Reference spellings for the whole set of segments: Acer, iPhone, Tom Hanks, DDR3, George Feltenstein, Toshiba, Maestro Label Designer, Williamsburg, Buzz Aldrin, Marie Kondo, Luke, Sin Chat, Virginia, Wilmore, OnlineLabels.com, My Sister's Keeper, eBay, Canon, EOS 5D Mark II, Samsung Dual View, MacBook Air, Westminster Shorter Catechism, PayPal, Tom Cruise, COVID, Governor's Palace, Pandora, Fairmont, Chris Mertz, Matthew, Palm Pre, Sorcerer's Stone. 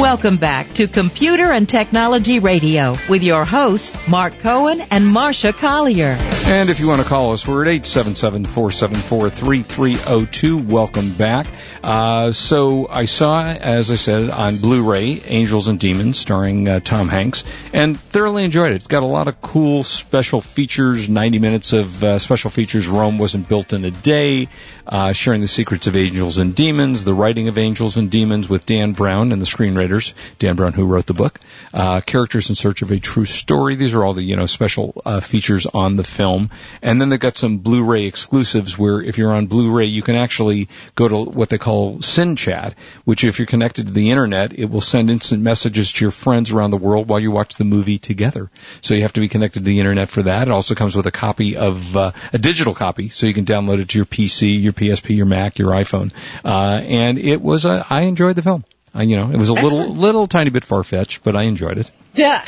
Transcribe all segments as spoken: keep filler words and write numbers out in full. Welcome back to Computer and Technology Radio with your hosts, Mark Cohen and Marsha Collier. And if you want to call us, we're at eight seven seven, four seven four, three three zero two. Welcome back. Uh, so I saw, as I said, on Blu-ray, Angels and Demons, starring uh, Tom Hanks, and thoroughly enjoyed it. It's got a lot of cool special features, ninety minutes of uh, special features. Rome wasn't built in a day, uh, sharing the secrets of Angels and Demons, the writing of Angels and Demons with Dan Brown and the screenwriters, Dan Brown who wrote the book, uh, characters in search of a true story. These are all the, you know, special uh, features on the film. And then they've got some Blu-ray exclusives where if you're on Blu-ray, you can actually go to what they call Sin Chat, which if you're connected to the internet, it will send instant messages to your friends around the world while you watch the movie together. So you have to be connected to the internet for that. It also comes with a copy of uh, a digital copy, so you can download it to your P C, your P S P, your Mac, your iPhone. Uh, and it was a, I enjoyed the film. I, you know, it was a Excellent. little, little tiny bit far-fetched, but I enjoyed it. Yeah.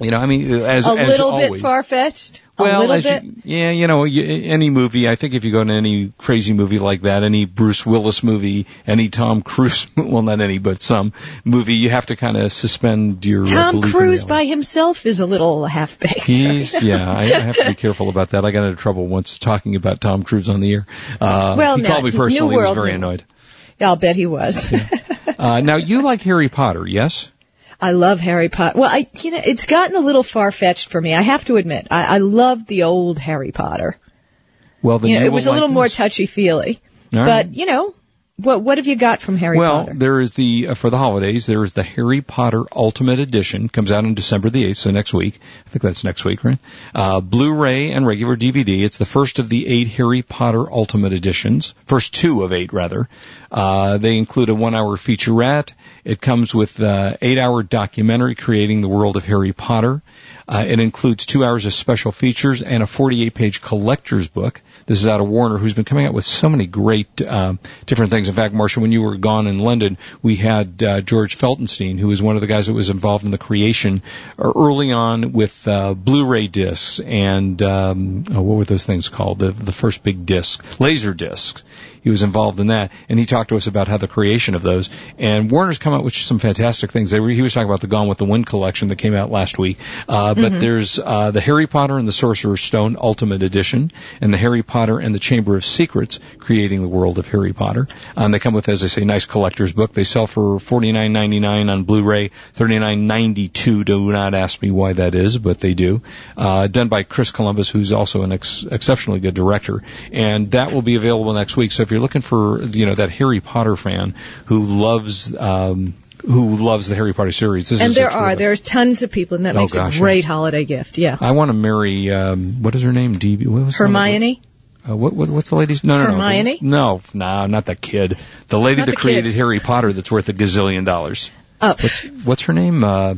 You know, I mean, as a as little always. bit far-fetched. Well, as you, yeah, you know, you, any movie, I think if you go to any crazy movie like that, any Bruce Willis movie, any Tom Cruise, well, not any, but some movie, you have to kind of suspend your Tom Cruise by himself is a little half-baked. He's, yeah, I have to be careful about that. I got into trouble once talking about Tom Cruise on the air. Uh, well, he called me personally. He was very annoyed. Yeah, I'll bet he was. Yeah. Uh, now, you like Harry Potter, yes? I love Harry Potter. Well, I, you know, it's gotten a little far-fetched for me. I have to admit, I, I loved the old Harry Potter. Well, then you know, you it was a little like more touchy-feely. All but right. you know, what what have you got from Harry well, Potter? Well, there is the uh, for the holidays. There is the Harry Potter Ultimate Edition. Comes out on December the eighth, so next week. I think that's next week, right? Uh, Blu-ray and regular D V D. It's the first of the eight Harry Potter Ultimate Editions. First two of eight, rather. Uh, they include a one-hour featurette. It comes with an uh, eight-hour documentary creating the world of Harry Potter. Uh, it includes two hours of special features and a forty-eight page collector's book. This is out of Warner, who's been coming out with so many great uh, different things. In fact, Marsha, when you were gone in London, we had uh, George Feltenstein, who was one of the guys that was involved in the creation early on with uh, Blu-ray discs and um, oh, what were those things called? The, the first big disc, laser discs. He was involved in that, and he talked to us about how the creation of those. And Warner's come out with some fantastic things. They were, he was talking about the Gone with the Wind collection that came out last week. Uh, but mm-hmm. there's uh, the Harry Potter and the Sorcerer's Stone Ultimate Edition, and the Harry Potter and the Chamber of Secrets, Creating the World of Harry Potter. And um, they come with, as I say, nice collector's book. They sell for forty-nine ninety-nine on Blu-ray, thirty-nine ninety-two. Do not ask me why that is, but they do. Uh, done by Chris Columbus, who's also an ex- exceptionally good director. And that will be available next week. So if you're looking for, you know, that Harry Potter fan who loves um, who loves the Harry Potter series, this and is there are there's tons of people, and that oh, makes gosh, a great yeah. holiday gift. Yeah, I want to marry um, what is her name? D B. What was Hermione? Uh, what, what what's the lady's? No, no, no, Hermione. No, no, not that kid. The lady not that the created kid. Harry Potter that's worth a gazillion dollars. Oh, what's, what's her name? Uh,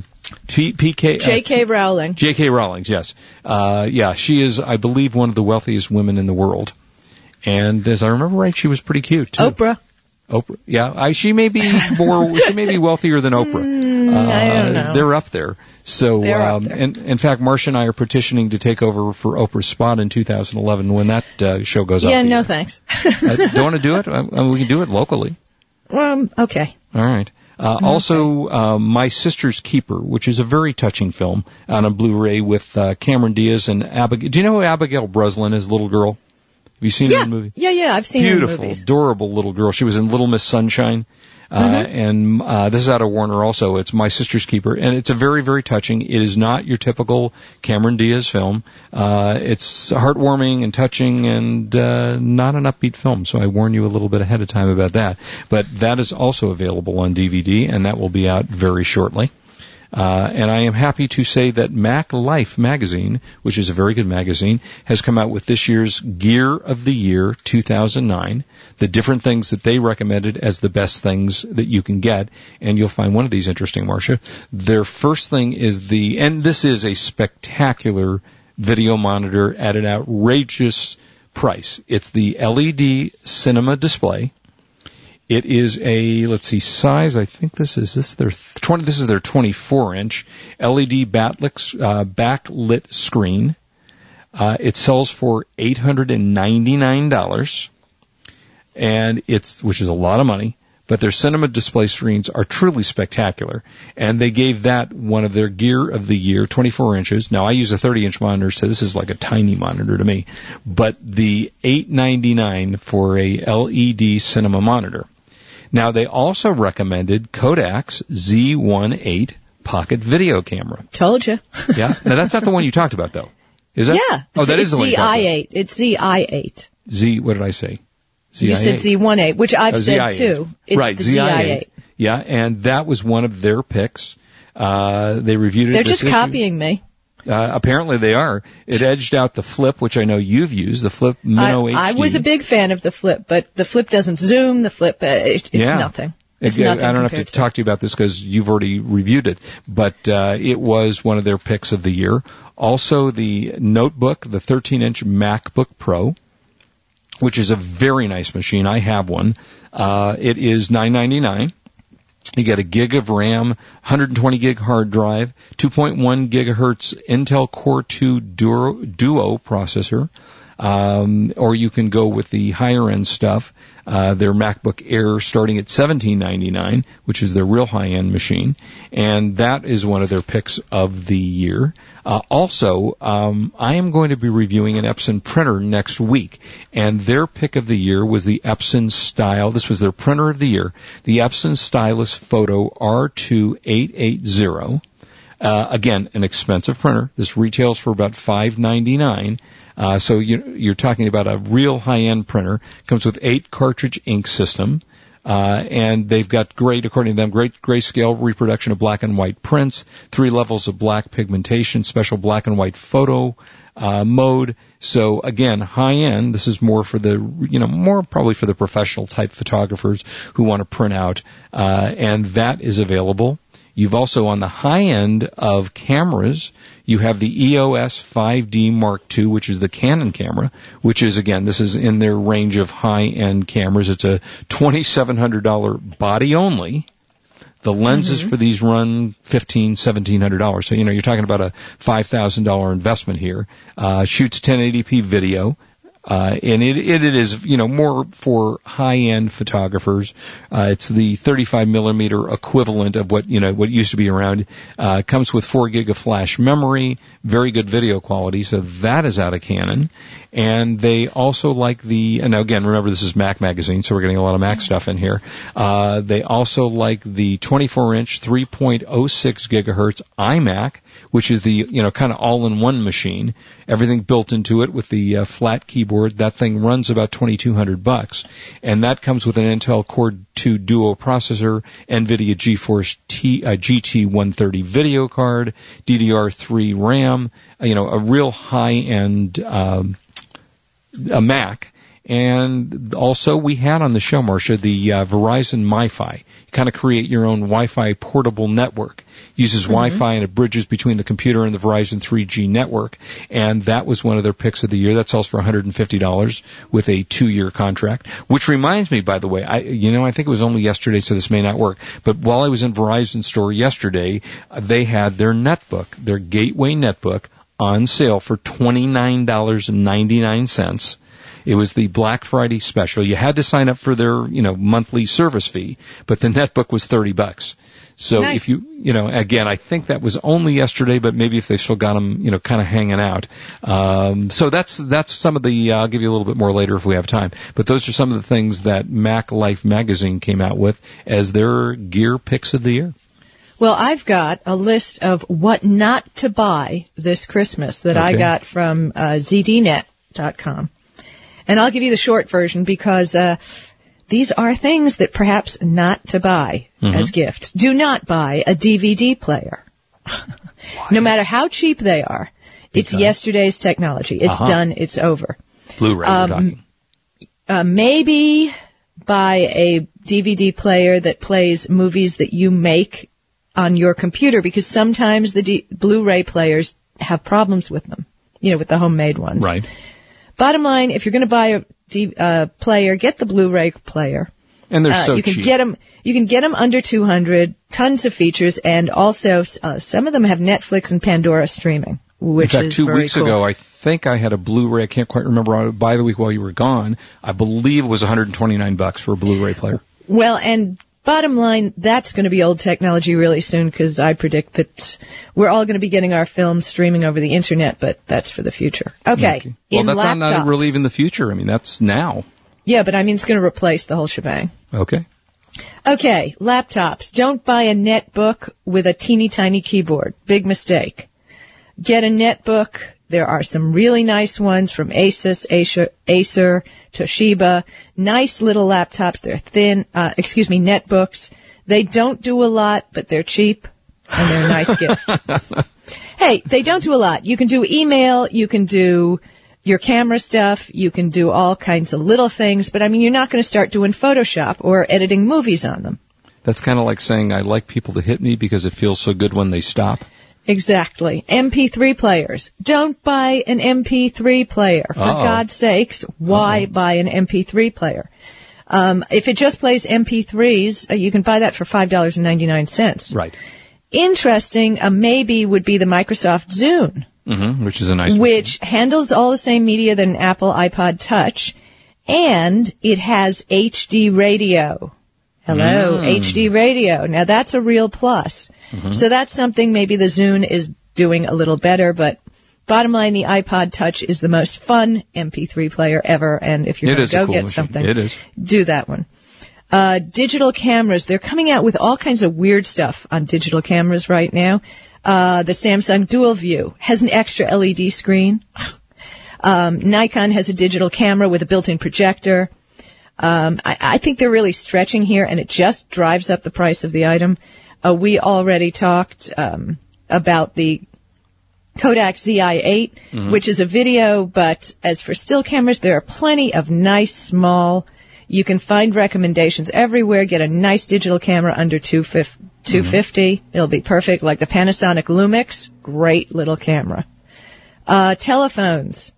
T- P K, uh, J K. Rowling. J K. Rowling, yes. Uh, yeah, she is, I believe, one of the wealthiest women in the world. And as I remember right, she was pretty cute too. Oprah. Oprah. Yeah, I, she may be more. She may be wealthier than Oprah. Mm, uh, I don't know. They're up there. So, um, and, in fact, Marsha and I are petitioning to take over for Oprah's spot in two thousand eleven when that uh, show goes up. Yeah, no air. thanks. uh, don't want to do it? I, I mean, we can do it locally. Um. Okay. All right. Uh, also, uh, My Sister's Keeper, which is a very touching film on a Blu-ray with uh, Cameron Diaz and Abigail. Do you know who Abigail Breslin is? Little girl. Have you seen yeah. her in the movie? Yeah, yeah, I've seen Beautiful, her in the movies. Adorable little girl. She was in Little Miss Sunshine. Uh, mm-hmm. And uh, this is out of Warner also. It's My Sister's Keeper. And it's a very, very touching. It is not your typical Cameron Diaz film. Uh, it's heartwarming and touching and uh, not an upbeat film. So I warn you a little bit ahead of time about that. But that is also available on D V D, and that will be out very shortly. Uh, and I am happy to say that Mac Life magazine, which is a very good magazine, has come out with this year's Gear of the Year two thousand nine, the different things that they recommended as the best things that you can get. And you'll find one of these interesting, Marsha. Their first thing is the, and this is a spectacular video monitor at an outrageous price. It's the L E D cinema display. It is a, let's see, size, I think this is this their twenty. This is their twenty-four inch L E D backlit, uh, backlit screen. Uh, it sells for eight hundred ninety-nine dollars, and it's which is a lot of money. But their cinema display screens are truly spectacular, and they gave that one of their gear of the year, twenty-four inches. Now, I use a thirty-inch monitor, so this is like a tiny monitor to me, but the eight ninety-nine for a L E D cinema monitor. Now, they also recommended Kodak's Z eighteen pocket video camera. Told you. Yeah. Now, that's not the one you talked about, though, is that? Yeah. Oh, that is the one you talked about. It's Z eight. Z, what did I say? Z eight. You said Z eighteen, which I've oh, said Z eight. Too. It's right, the Z eight. Yeah, and that was one of their picks. Uh, they reviewed it. They're just issue. copying me. Uh, apparently they are. It edged out the Flip, which I know you've used, the Flip Minnow I, H D. I was a big fan of the Flip, but the Flip doesn't zoom. The Flip, uh, it, it's yeah. nothing. It's I, nothing I don't have to, to talk to you about this because you've already reviewed it, but uh, it was one of their picks of the year. Also, the Notebook, the thirteen-inch MacBook Pro, which is a very nice machine. I have one. Uh, it is nine ninety-nine. You get a gig of RAM, one hundred twenty gig hard drive, two point one gigahertz Intel Core two Duo, Duo processor, um, or you can go with the higher end stuff. Uh, their MacBook Air starting at seventeen ninety-nine, which is their real high end machine, and that is one of their picks of the year. Uh, also, um, I am going to be reviewing an Epson printer next week, and their pick of the year was the Epson Style. This was their printer of the year, the Epson Stylus Photo R two eight eight zero. Uh, again, an expensive printer. This retails for about five ninety-nine. Uh, so you, you're talking about a real high-end printer. Comes with eight cartridge ink system, uh, and they've got great, according to them, great grayscale reproduction of black and white prints, three levels of black pigmentation, special black and white photo uh, mode. So again, high-end. This is more for the, you know, more probably for the professional type photographers who want to print out, uh, and that is available. You've also, on the high end of cameras, you have the E O S five D Mark two, which is the Canon camera, which is, again, this is in their range of high-end cameras. It's a twenty-seven hundred dollars body only. The lenses mm-hmm. for these run fifteen hundred dollars, seventeen hundred dollars. So, you know, you're talking about a five thousand dollars investment here. Uh, shoots ten eighty p video. Uh, and it, it, it is, you know, more for high-end photographers. Uh, it's the thirty-five millimeter equivalent of what, you know, what used to be around. Uh, comes with four gig of flash memory, very good video quality, so that is out of Canon. And they also like the, and again, remember this is Mac Magazine, so we're getting a lot of Mac stuff in here. Uh, they also like the twenty-four inch three point oh six gigahertz iMac, which is the, you know, kind of all-in-one machine. Everything built into it with the uh, flat keyboard. That thing runs about twenty-two hundred bucks, and that comes with an Intel Core two Duo processor, NVIDIA GeForce T, uh, G T one thirty video card, D D R three RAM, uh, you know, a real high-end um, a Mac. And also we had on the show, Marsha, the uh, Verizon MiFi. You kind of create your own Wi-Fi portable network. Uses mm-hmm. Wi-Fi and it bridges between the computer and the Verizon three G network. And that was one of their picks of the year. That sells for one hundred fifty dollars with a two-year contract. Which reminds me, by the way, I you know, I think it was only yesterday, so this may not work. But while I was in Verizon store yesterday, they had their netbook, their Gateway netbook, on sale for twenty-nine ninety-nine. It was the Black Friday special. You had to sign up for their, you know, monthly service fee, but the netbook was thirty bucks. So nice. If you, you know, again, I think that was only yesterday, but maybe if they still got them, you know, kind of hanging out. Um, so that's that's some of the. Uh, I'll give you a little bit more later if we have time. But those are some of the things that Mac Life magazine came out with as their gear picks of the year. Well, I've got a list of what not to buy this Christmas that okay. I got from uh, Z D net dot com. And I'll give you the short version because uh these are things that perhaps not to buy mm-hmm. as gifts. Do not buy a D V D player. No matter how cheap they are. It's, it's yesterday's technology. It's uh-huh. done. It's over. Blu-ray um, we're talking. Uh, maybe buy a D V D player that plays movies that you make on your computer because sometimes the D- Blu-ray players have problems with them, you know, with the homemade ones. Right. Bottom line, if you're going to buy a D, uh, player, get the Blu-ray player. And they're uh, so you can cheap. Get them, you can get them under two hundred, tons of features, and also uh, some of them have Netflix and Pandora streaming. Which in fact, is two very weeks cool. ago, I think I had a Blu-ray. I can't quite remember. By the week while you were gone, I believe it was one hundred twenty-nine bucks for a Blu-ray player. Well, and bottom line, that's going to be old technology really soon, because I predict that we're all going to be getting our films streaming over the internet, but that's for the future. Okay. okay. Well, in that's laptops. Not really even the future. I mean, that's now. Yeah, but I mean, it's going to replace the whole shebang. Okay. Okay, laptops. Don't buy a netbook with a teeny tiny keyboard. Big mistake. Get a netbook. There are some really nice ones from Asus, Acer, Acer, Toshiba. Nice little laptops. They're thin, uh, excuse me, netbooks. They don't do a lot, but they're cheap, and they're a nice gift. Hey, they don't do a lot. You can do email. You can do your camera stuff. You can do all kinds of little things. But, I mean, you're not going to start doing Photoshop or editing movies on them. That's kind of like saying I like people to hit me because it feels so good when they stop. Exactly. M P three players. Don't buy an M P three player. For Uh-oh. God's sakes, why Uh-oh. buy an M P three player? Um, if it just plays M P threes, you can buy that for five dollars and ninety-nine cents. Right. Interesting, a maybe would be the Microsoft Zune, mm-hmm, which is a nice which machine. Handles all the same media than an Apple iPod Touch, and it has H D radio. Hello, mm. H D radio. Now, that's a real plus. Mm-hmm. So that's something maybe the Zune is doing a little better, but bottom line, the iPod Touch is the most fun M P three player ever, and if you're going to go cool get machine. something, it is. do that one. Uh, digital cameras. They're coming out with all kinds of weird stuff on digital cameras right now. Uh, the Samsung Dual View has an extra L E D screen. um, Nikon has a digital camera with a built-in projector. Um, I, I think they're really stretching here, and it just drives up the price of the item. Uh, we already talked um, about the Kodak Z I eight, mm-hmm. which is a video, but as for still cameras, there are plenty of nice, small. You can find recommendations everywhere. Get a nice digital camera under two hundred fifty dollars. Mm-hmm. It'll be perfect, like the Panasonic Lumix. Great little camera. Uh, telephones.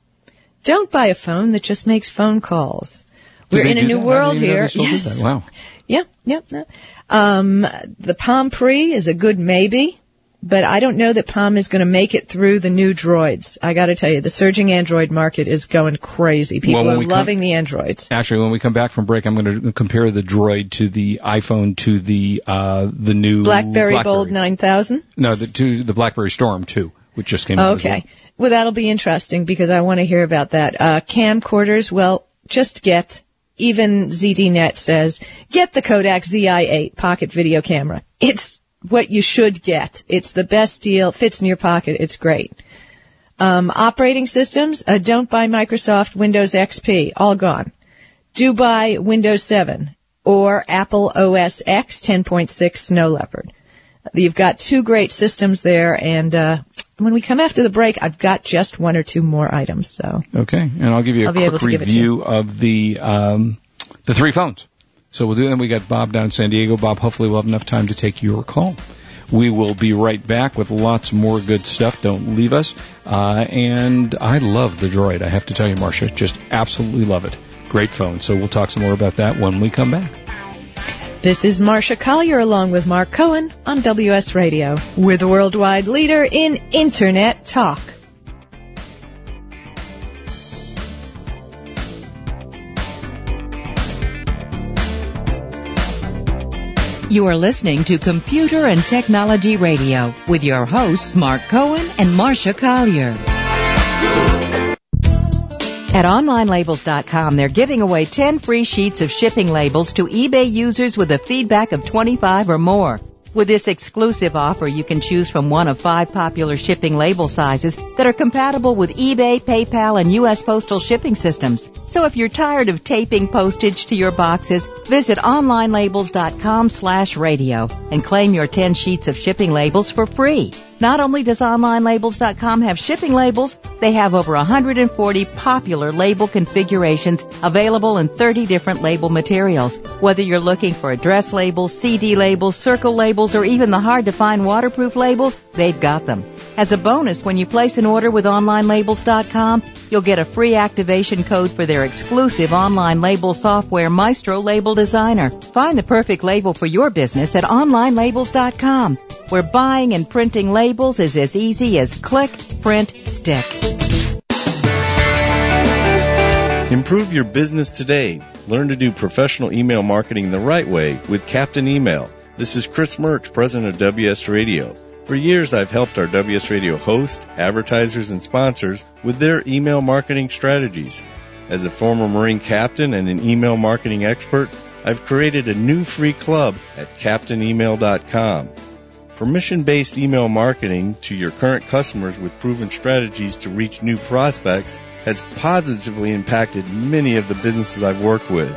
Don't buy a phone that just makes phone calls. Do We're in a new that? world here. Yes. Wow. Yeah, yeah. No. Um, the Palm Pre is a good maybe, but I don't know that Palm is going to make it through the new droids. I got to tell you, the surging Android market is going crazy. People well, are loving come, the Androids. Actually, when we come back from break, I'm going to compare the Droid to the iPhone to the uh, the new BlackBerry, Blackberry Bold nine thousand. No, the to the BlackBerry Storm two, which just came out. Okay. As well. well, that'll be interesting because I want to hear about that. Uh, camcorders. Well, just get. Even ZDNet says, get the Kodak Z I eight pocket video camera. It's what you should get. It's the best deal. Fits in your pocket. It's great. Um, operating systems, uh, don't buy Microsoft Windows X P. All gone. Do buy Windows seven or Apple O S X ten point six Snow Leopard. You've got two great systems there, and uh when we come after the break, I've got just one or two more items. So okay, and I'll give you a I'll quick review of the um the three phones. So we'll do them. We got Bob down in San Diego. Bob, hopefully we'll have enough time to take your call. We will be right back with lots more good stuff. Don't leave us. Uh and I love the Droid. I have to tell you, Marsha, just absolutely love it. Great phone. So we'll talk some more about that when we come back. This is Marsha Collier along with Mark Cohen on W S Radio. We're the worldwide leader in Internet talk. You are listening to Computer and Technology Radio with your hosts Mark Cohen and Marsha Collier. At Online Labels dot com, they're giving away ten free sheets of shipping labels to eBay users with a feedback of twenty-five or more. With this exclusive offer, you can choose from one of five popular shipping label sizes that are compatible with eBay, PayPal, and U S postal shipping systems. So if you're tired of taping postage to your boxes, visit Online Labels dot com slash radio and claim your ten sheets of shipping labels for free. Not only does Online Labels dot com have shipping labels, they have over one hundred forty popular label configurations available in thirty different label materials. Whether you're looking for address labels, C D labels, circle labels, or even the hard-to-find waterproof labels, they've got them. As a bonus, when you place an order with Online Labels dot com, You'll get a free activation code for their exclusive online label software, Maestro Label Designer. Find the perfect label for your business at online labels dot com, where buying and printing labels is as easy as click, print, stick. Improve your business today. Learn to do professional email marketing the right way with Captain Email. This is Chris Mertz, president of W S Radio. For years, I've helped our W S Radio hosts, advertisers, and sponsors with their email marketing strategies. As a former Marine captain and an email marketing expert, I've created a new free club at captain email dot com. For mission-based email marketing to your current customers with proven strategies to reach new prospects has positively impacted many of the businesses I've worked with.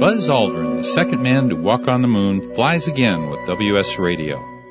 Buzz Aldrin, the second man to walk on the moon, flies again with W S Radio.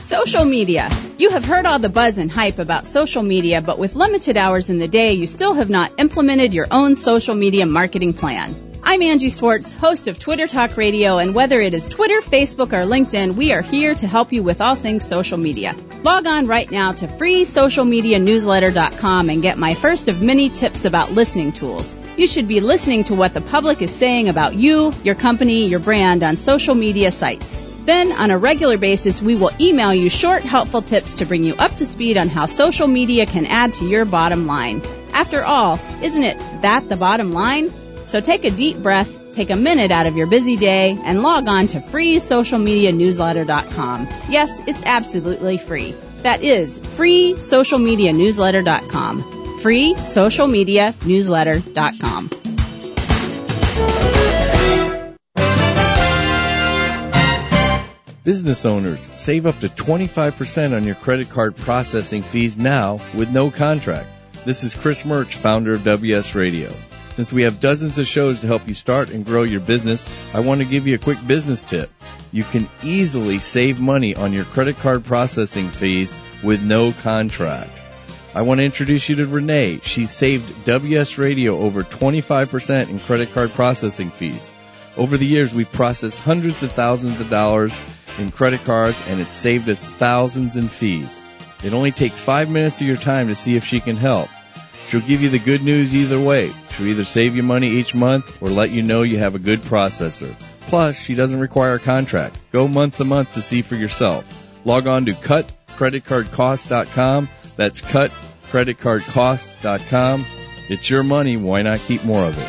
Social media. You have heard all the buzz and hype about social media, but with limited hours in the day, you still have not implemented your own social media marketing plan. I'm Angie Swartz, host of Twitter Talk Radio, and whether it is Twitter, Facebook, or LinkedIn, we are here to help you with all things social media. Log on right now to free social media newsletter dot com and get my first of many tips about listening tools. You should be listening to what the public is saying about you, your company, your brand on social media sites. Then, on a regular basis, we will email you short, helpful tips to bring you up to speed on how social media can add to your bottom line. After all, isn't it that the bottom line? So take a deep breath, take a minute out of your busy day, and log on to free social media newsletter dot com. Yes, it's absolutely free. That is free social media newsletter dot com. free social media newsletter dot com. Business owners, save up to twenty-five percent on your credit card processing fees now with no contract. This is Chris Mertz, founder of W S Radio. Since we have dozens of shows to help you start and grow your business, I want to give you a quick business tip. You can easily save money on your credit card processing fees with no contract. I want to introduce you to Renee. She saved W S Radio over twenty-five percent in credit card processing fees. Over the years, we've processed hundreds of thousands of dollars in credit cards, and it saved us thousands in fees. It only takes five minutes of your time to see if she can help. She'll give you the good news either way. She'll either save you money each month or let you know you have a good processor. Plus, she doesn't require a contract. Go month to month to see for yourself. Log on to cut credit card costs dot com. That's cut credit card costs dot com. It's your money. Why not keep more of it?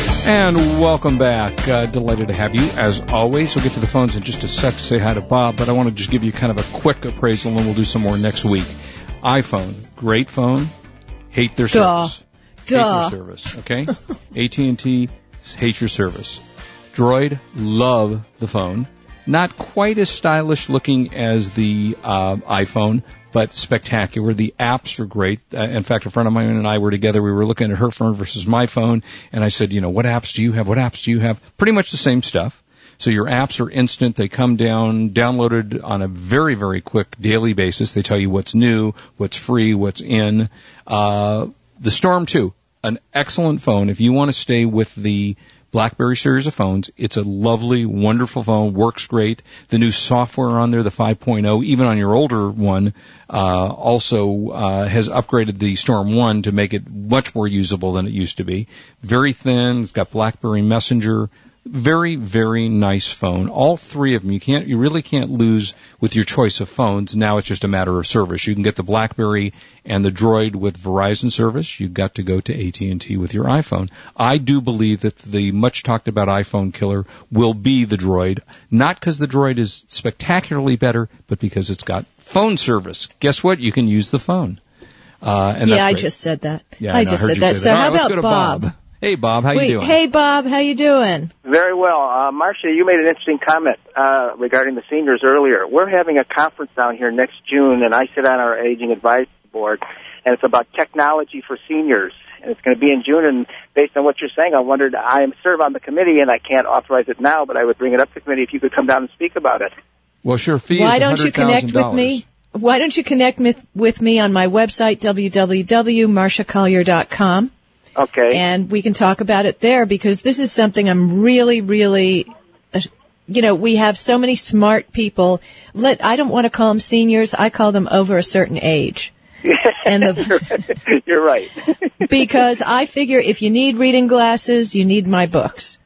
And welcome back. Uh, delighted to have you, as always. We'll get to the phones in just a sec to say hi to Bob, but I want to just give you kind of a quick appraisal, and we'll do some more next week. iPhone, great phone, hate their service. Duh. Hate your service, okay? A T and T, hate your service. Droid, love the phone. Not quite as stylish looking as the uh, iPhone, but spectacular. The apps are great. Uh, in fact, a friend of mine and I were together. We were looking at her phone versus my phone, and I said, you know, what apps do you have? What apps do you have? Pretty much the same stuff. So your apps are instant. They come down, downloaded on a very, very quick daily basis. They tell you what's new, what's free, what's in. Uh, the Storm two, an excellent phone. If you want to stay with the BlackBerry series of phones, it's a lovely, wonderful phone, works great. The new software on there, the five point oh, even on your older one, uh, also uh, has upgraded the Storm one to make it much more usable than it used to be. Very thin. It's got BlackBerry Messenger. Very, very nice phone. All three of them. You can't, you really can't lose with your choice of phones. Now it's just a matter of service. You can get the BlackBerry and the Droid with Verizon service. You've got to go to A T and T with your iPhone. I do believe that the much talked about iPhone killer will be the Droid. Not because the Droid is spectacularly better, but because it's got phone service. Guess what? You can use the phone. Uh, and yeah, that's I great. just said that. Yeah, I, I just said that. So how about Bob? Bob. Hey, Bob, how Wait, you doing? Hey, Bob, how you doing? Very well. Uh, Marsha, you made an interesting comment uh, regarding the seniors earlier. We're having a conference down here next June, and I sit on our Aging Advisory Board, and it's about technology for seniors. And it's going to be in June, and based on what you're saying, I wondered, I serve on the committee, and I can't authorize it now, but I would bring it up to the committee if you could come down and speak about it. Well, sure, fee is one hundred thousand dollars. Why don't you connect with me? Why don't you connect with, with me on my website, w w w dot marsha collier dot com? Okay. And we can talk about it there, because this is something I'm really, really, you know, we have so many smart people. Let I don't want to call them seniors. I call them over a certain age. And the, you're right. Because I figure if you need reading glasses, you need my books.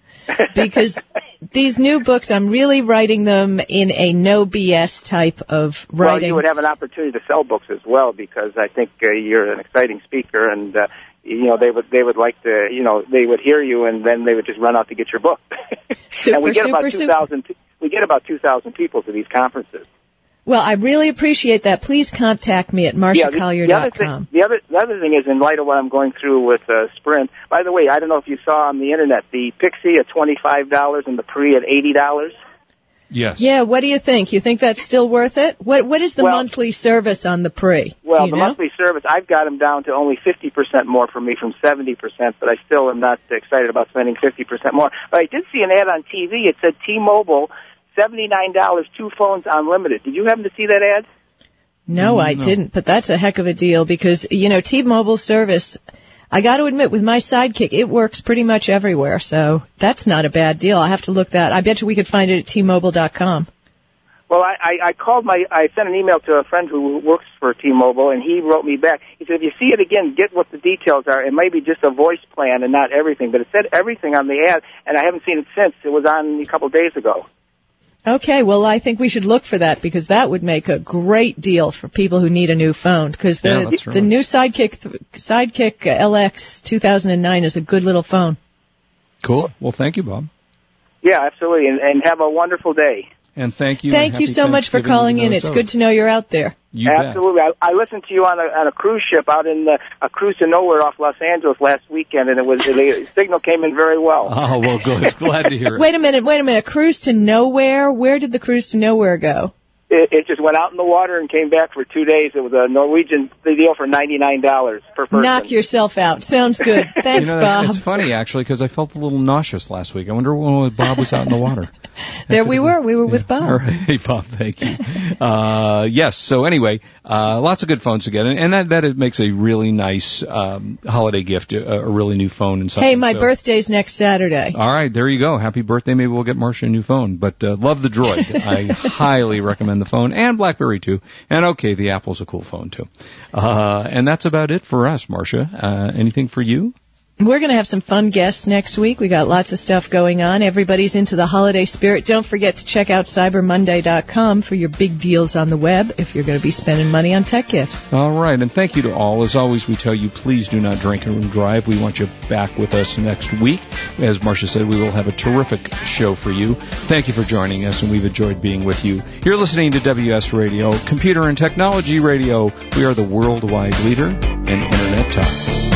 Because these new books, I'm really writing them in a no B S type of writing. Well, you would have an opportunity to sell books as well, because I think uh, you're an exciting speaker, and uh, you know, they would they would like to, you know, they would hear you, and then they would just run out to get your book. Super, and we get super, about two thousand. We get about two thousand people to these conferences. Well, I really appreciate that. Please contact me at marsha collier dot com. Yeah, the, the, other, the other thing is, in light of what I'm going through with uh, Sprint. By the way, I don't know if you saw on the internet the Pixie at twenty five dollars and the Pre at eighty dollars. Yes. Yeah, what do you think? You think that's still worth it? What What is the well, monthly service on the Pre? Well, the know? monthly service, I've got them down to only fifty percent more for me from seventy percent, but I still am not excited about spending fifty percent more. But I did see an ad on T V. It said T-Mobile, seventy-nine dollars, two phones unlimited. Did you happen to see that ad? No, I no. didn't, but that's a heck of a deal, because, you know, T-Mobile service, I got to admit, with my Sidekick, it works pretty much everywhere, so that's not a bad deal. I'll have to look that. I bet you we could find it at T Mobile dot com. Well, I, I, I called my, I sent an email to a friend who works for T-Mobile, and he wrote me back. He said, if you see it again, get what the details are. It may be just a voice plan and not everything, but it said everything on the ad, and I haven't seen it since. It was on a couple days ago. Okay, well, I think we should look for that, because that would make a great deal for people who need a new phone, because the, yeah, the, right. the new Sidekick Sidekick L X two thousand nine is a good little phone. Cool. Well, thank you, Bob. Yeah, absolutely, and, and have a wonderful day. And thank you. Thank you so much for calling in. It's good to know you're out there. You Absolutely. I, I listened to you on a, on a cruise ship out in the, a cruise to nowhere off Los Angeles last weekend, and it was the signal came in very well. Oh, well, good. Glad to hear it. Wait a minute. Wait a minute. Cruise to nowhere? Where did the cruise to nowhere go? It, it just went out in the water and came back for two days. It was a Norwegian deal for ninety-nine dollars per person. Knock yourself out. Sounds good. Thanks, you know, Bob. It's funny, actually, because I felt a little nauseous last week. I wonder when Bob was out in the water. There we were. We were yeah. with Bob. All right. Hey, Bob, thank you. Uh, yes, so anyway, uh, lots of good phones again. And that, that it makes a really nice um, holiday gift, a, a really new phone and something. Hey, my so. birthday's next Saturday. All right. There you go. Happy birthday. Maybe we'll get Marsha a new phone. But uh, love the Droid. I highly recommend the phone, and BlackBerry, too. And, okay, the Apple's a cool phone, too. Uh, and that's about it for us, Marsha. Uh, anything for you? We're going to have some fun guests next week. We got lots of stuff going on. Everybody's into the holiday spirit. Don't forget to check out cyber monday dot com for your big deals on the web if you're going to be spending money on tech gifts. All right, and thank you to all. As always, we tell you, please do not drink and drive. We want you back with us next week. As Marsha said, we will have a terrific show for you. Thank you for joining us, and we've enjoyed being with you. You're listening to W S Radio, Computer and Technology Radio. We are the worldwide leader in Internet Talk.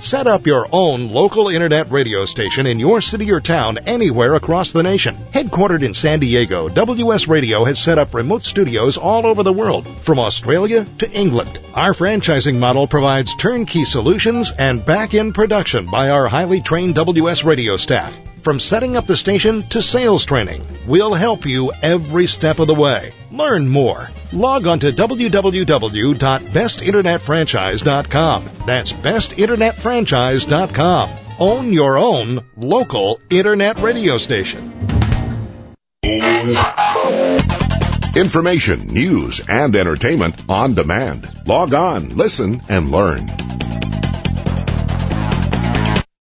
Set up your own local Internet radio station in your city or town anywhere across the nation. Headquartered in San Diego, W S Radio has set up remote studios all over the world, from Australia to England. Our franchising model provides turnkey solutions and back-end production by our highly trained W S Radio staff. From setting up the station to sales training, we'll help you every step of the way. Learn more. Log on to w w w dot best internet franchise dot com. That's best internet franchise dot com. Own your own local Internet radio station. Information, news, and entertainment on demand. Log on, listen, and learn.